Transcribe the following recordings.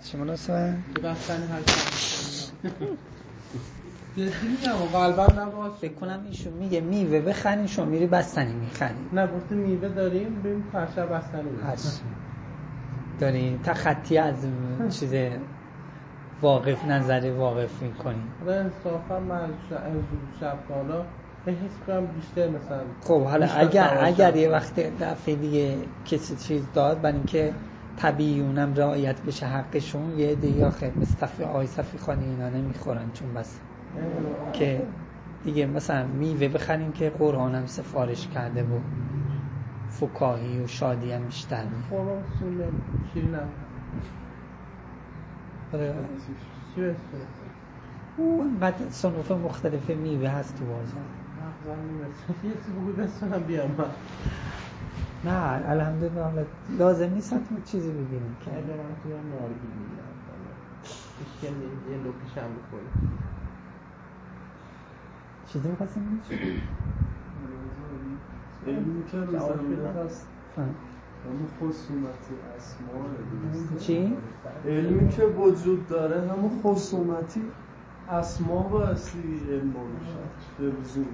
چی مناسبه؟ بفتن هر کنم میگم و قلبم نباید فکر کنم ایشون میگه میوه بخرین شما میری بستنی میخرین نه گفته میوه داریم بریم فرشا بستنی داریم تا خطی از چیز واقف نظری واقف میکنیم حالا انصافا من شب بالا به حس کنم بیشتر مثلا خب حالا اگر یه وقت دفعه دیگه کسی چیز داد برای اینکه طبیعی اونم رعایت بشه حقشون یه دیگه آخه مصطفی آی صفی خانی اینا نمیخورن چون بس که دیگه مثلا میوه بخریم که قرآنم سفارش کرده بود فکاهی و شادی هم بیشتر قرآن سونه شیرنم او انقدر صنوف مختلف میوه هست تو بازار یه سی بگوی بسونم بیام نه الحمدلله لازم نیست تو چیزی ببینیم که اگر من توی هم نارگی بگیرم ایش کنید یه لوکیش هم بکنید چیزی میخواستم بگیرم؟ علمی که بزنم هست همون خصومتی اسما چی؟ علمی که وجود داره همون خصومتی اسما و اصلی علم باشد به وزور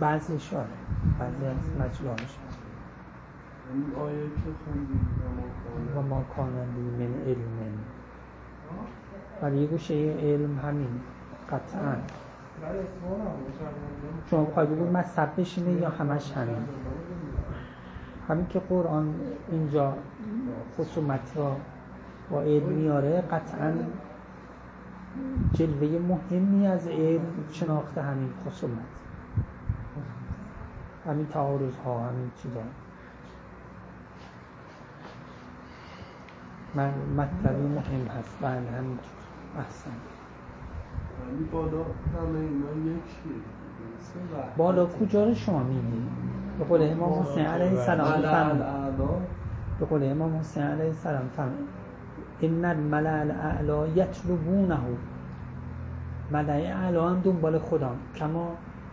بعضی شاره بعضی از مجلوان شاره این آیه که خوندیم و ما کانندی من علمن ولی یه گوشه علم همین قطعا شما بخوای بگوید مصبش اینه یا همش همین که قرآن اینجا خصومت را با علم میاره قطعا جلوه مهمی از علم شناخت همین خصومت همین تعارض ها همین چیزا من مطلبی مهم هست و همین احسن ولی بالا همه اینا یکیه بالا کجا رو شما میگی؟ به قول امام حسین علیه السلام به قول امام حسین علیه السلام ان الملأ الاعلی یطلبونه ملأ اعلی هم دنبال خودم کما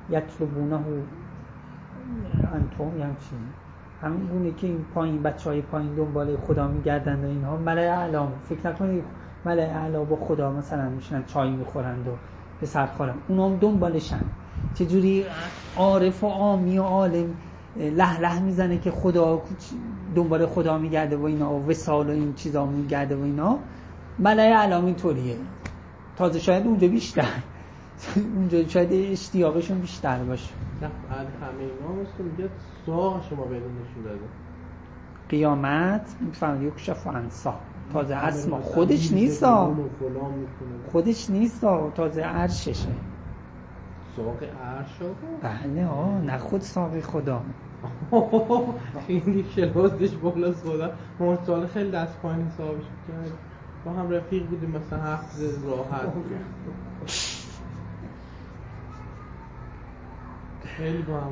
یطلبونه انتوم یعنی چی؟ همین گونه که این پایین بچهای پایین دنبال خدا میگردند و اینها ملأ اعلی فکر نکنید ملأ اعلی با خدا مثلا میشینن چای میخورند و به سر خورن اونا هم دنبالشن چجوری عارف و عامی و عالم له له میزنه که خدا دنبال خدا میگرده و اینا و وصال و این چیزا میگرده و اینا ملأ اعلی اینطوریه تازه شاید اونجا بیشتر اونجا شاید اشتیاقشون بیشتر باشه بعد همه اینا هست که میگه ساق شما بیدون نشون داده قیامت میفهمید یک شفا انسا تازه اسما خودش نیست خودش نیست تازه عرششه ساق عرش بله ها نه خود ساق خدا خیلی شلوزش بالا سودا مرسال خیلی دست پایین حسابش کرد با هم رفیق بودیم مثلا هفت راحت خیلی با هم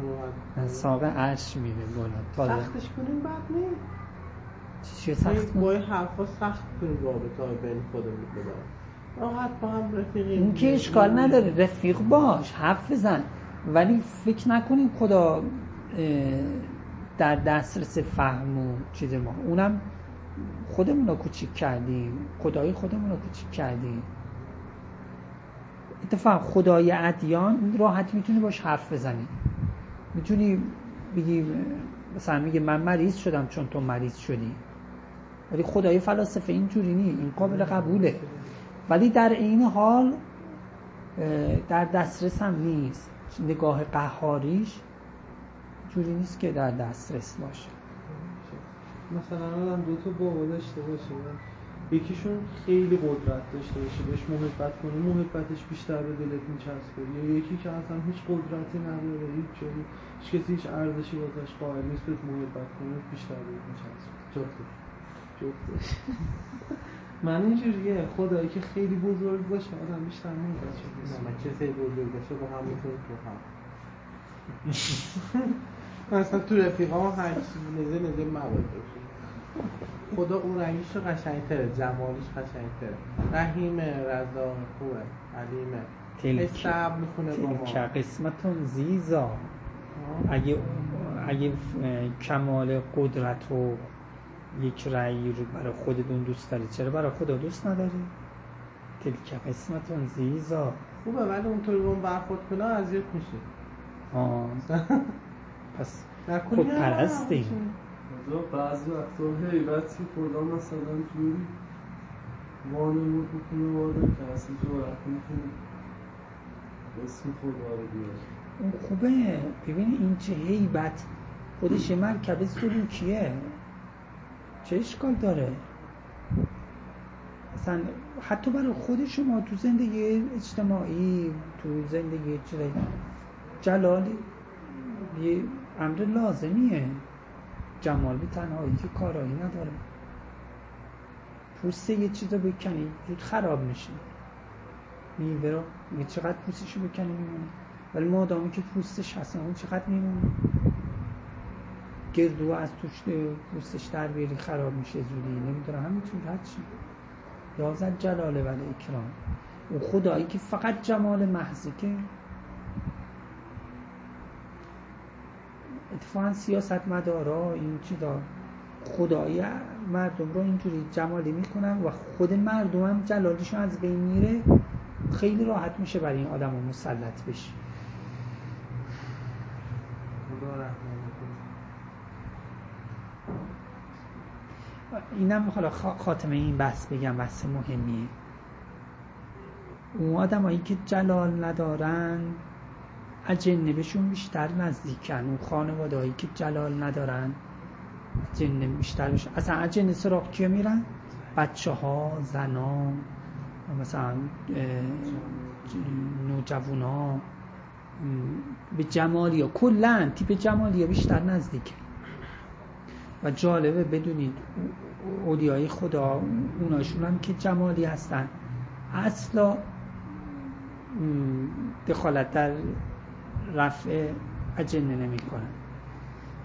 باید ساقه عرش میره بالا سختش کنیم بعد نه چیه سخت کنیم؟ بای حرفا سخت کنیم رابطه های بین خودم بکنم راحت با هم رفیقی این که اشکال نداره رفیق باش حرف بزن ولی فکر نکنیم خدا در دسترس فهم و چیز ما اونم خودمون رو کوچیک کردیم خدای خودمون رو کوچیک کردیم اتفاق خدای ادیان راحت میتونی باش حرف بزنی میتونی بگی مثلا میگه من مریض شدم چون تو مریض شدی ولی خدای فلاسفه اینجوری نیست این قابل قبوله ولی در این حال در دسترس هم نیست نگاه قهاریش جوری نیست که در دسترس باشه مثلا دو تا بابا داشته باشه یکیشون خیلی قدرت داشته باشه بهش محبت کنی محبتش بیشتر به دلت میچسبه یا یکی که اصلا هیچ قدرتی نداره هیچ چیزی هیچ کسی هیچ ارزشی واسش قائل نیست بهت محبت کنی بیشتر بهت میچسبه جفتش من اینجوریه خدایی که خیلی بزرگ باشه آدم بیشتر میچسبه من کسی بزرگ باشه با هم میتونه تو هم اصلا تو رفیقام هر چیزی نزه مواد خدا اون رنگیش قشنگتره جمالیش قشنگتره رحیمه رضا خوبه علیمه تلک تلک قسمتون زیزا اگه اگه کمال قدرت و یک رأی رو برای خودتون دوست دارید، چرا برای خدا دوست نداری؟ تلک قسمتون زیزا خوبه، ولی اونطوری با اون برخورد کنه اذیت میشه. پس خود پرستیم. بعضی وقتا حیبتی پردام مثلا جوری وانمود بکنه، وانمود که اصلا جوارت میکنه اسم خود وارد. اون خوبه، ببینی این چه هیبت خودش مرکب سلوکیه، کیه چه اشکال داره اصلا؟ حتی برای خود شما تو زندگی اجتماعی، تو زندگی چیزایی جلال یه امر لازمیه. جمال به تنهایی که کارایی نداره. پوسته یه چیز رو بکنی زود خراب میشه، میوه رو چقدر پوستش رو بکنی میمونه، ولی ما آدمی که پوستش هستن اون چقدر میمونه؟ گردو از توش پوستش در بیاری خراب میشه زودی، نمیدونم همینطور هر چی. یازد جلاله ولی اکرام. اون خدایی که فقط جمال محضه که اتفاقا سیاست مدارا این چیزا خدایی مردم رو اینجوری جمالی میکنن و خود مردم هم جلالشون از بین میره. خیلی راحت میشه برای این آدم رو مسلط بشه. اینم حالا خاتمه این بحث بگم، بحث مهمیه. اون آدم هایی که جلال ندارن اجنبشون بیشتر نزدیکن، اون خانواده هایی که جلال ندارن اجنب بیشتر بشن. اصلا اجنب سراغ کیا میرن؟ بچه ها، زن ها، مثلا نوجوان ها، به جمالی ها، کلن تیپ جمالی ها بیشتر نزدیکه. و جالبه بدونید اولیای خدا اوناشون هم که جمالی هستن اصلا دخالت در رفع اجنه نمی کنن،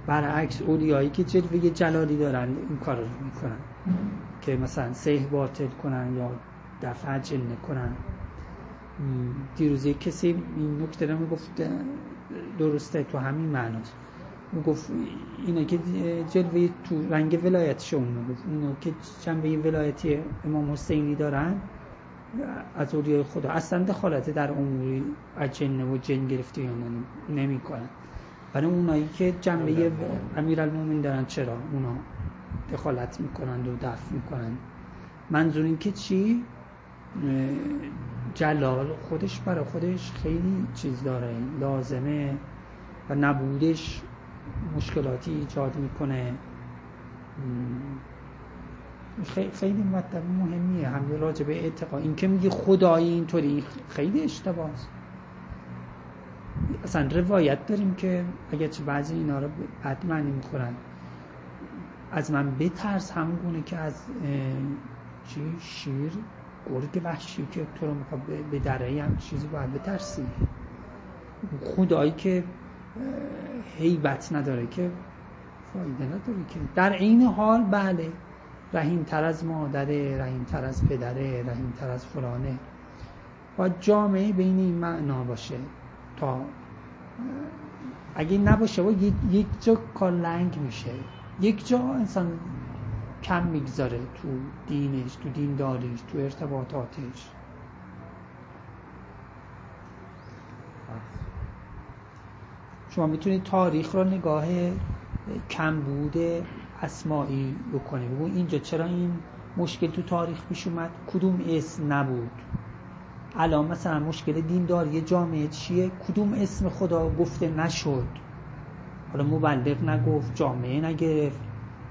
برعکس اولیایی که جلوه جلالی دارن این کار رو می کنن که مثلا سیح باطل کنن یا دفع اجنه کنن. دیروزی کسی این نکته رو می گفت، درسته تو همین معناست، گفت اینا که جلوه تو رنگ ولایتشون، اینا که جنبه ولایتی امام حسینی دارن از اولیای خدا اصلا دخالت در امور اجنه و جن گرفته نمی کنن، برای اونایی که جنبه امیرالمومنین دارن چرا اونا دخالت میکنند و دفع میکنند. منظور این که چی؟ جلال خودش برای خودش خیلی چیز داره، لازمه و نبودش مشکلاتی ایجاد میکنه. خیلی مطلب مهمیه همین راجع به اعتقاد. این که میگه خدایی اینطوری خیلی اشتباهه. اصلا روایت داریم که اگرچه بعضی اینا رو بد معنی میخورن، از من بترس همون گونه که از شیر گرگ وحشی که تو رو میخواد به درهی هم چیزی باید بترسی. خدایی که هیبت نداره که فایده نداره که، در این حال بله رحیم تر از مادره، رحیم تر از پدره، رحیم تر از فلانه. و جامعه بین این معنا باشه، تا اگه نباشه و یک جا کار لنگ میشه، یک جا انسان کم میگذاره تو دینش، تو دینداریش، تو ارتباطاتش. شما میتونید تاریخ رو نگاه کم بوده اسماعی بکنید، بگو اینجا چرا این مشکل تو تاریخ پیش اومد، کدوم اسم نبود. الان مثلا مشکل دینداری جامعه چیه؟ کدوم اسم خدا گفته نشد، حالا مبلغ نگفت، جامعه نگرفت.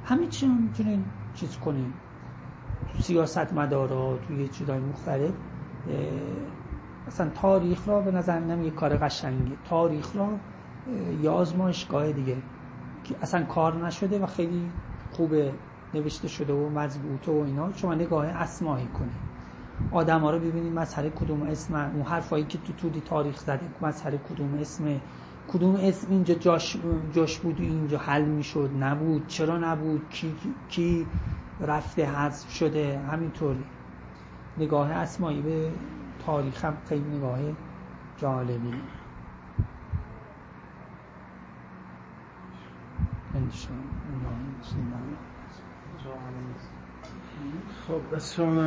همه چی میتونید چیز کنید، تو سیاست مدارا، تو یه چیزای مختلف. اصلا تاریخ را به نظر میاد یه کار قشنگه، تاریخ را یا آزمایشگاه دیگه که اصلا کار نشده و خیلی خوبه نوشته شده و مضبوطه و اینا، شما نگاه اسمایی کنید، آدم ها رو ببینید مظهر کدوم اسم، اون حرفایی که تو طول تاریخ زده مظهر کدوم اسم، کدوم اسم اینجا جاش بود و اینجا حل میشد، نبود چرا نبود، کی رفته حذف شده. همینطوری نگاه اسمایی به تاریخ هم خیلی نگاه جالبی. خب بس شما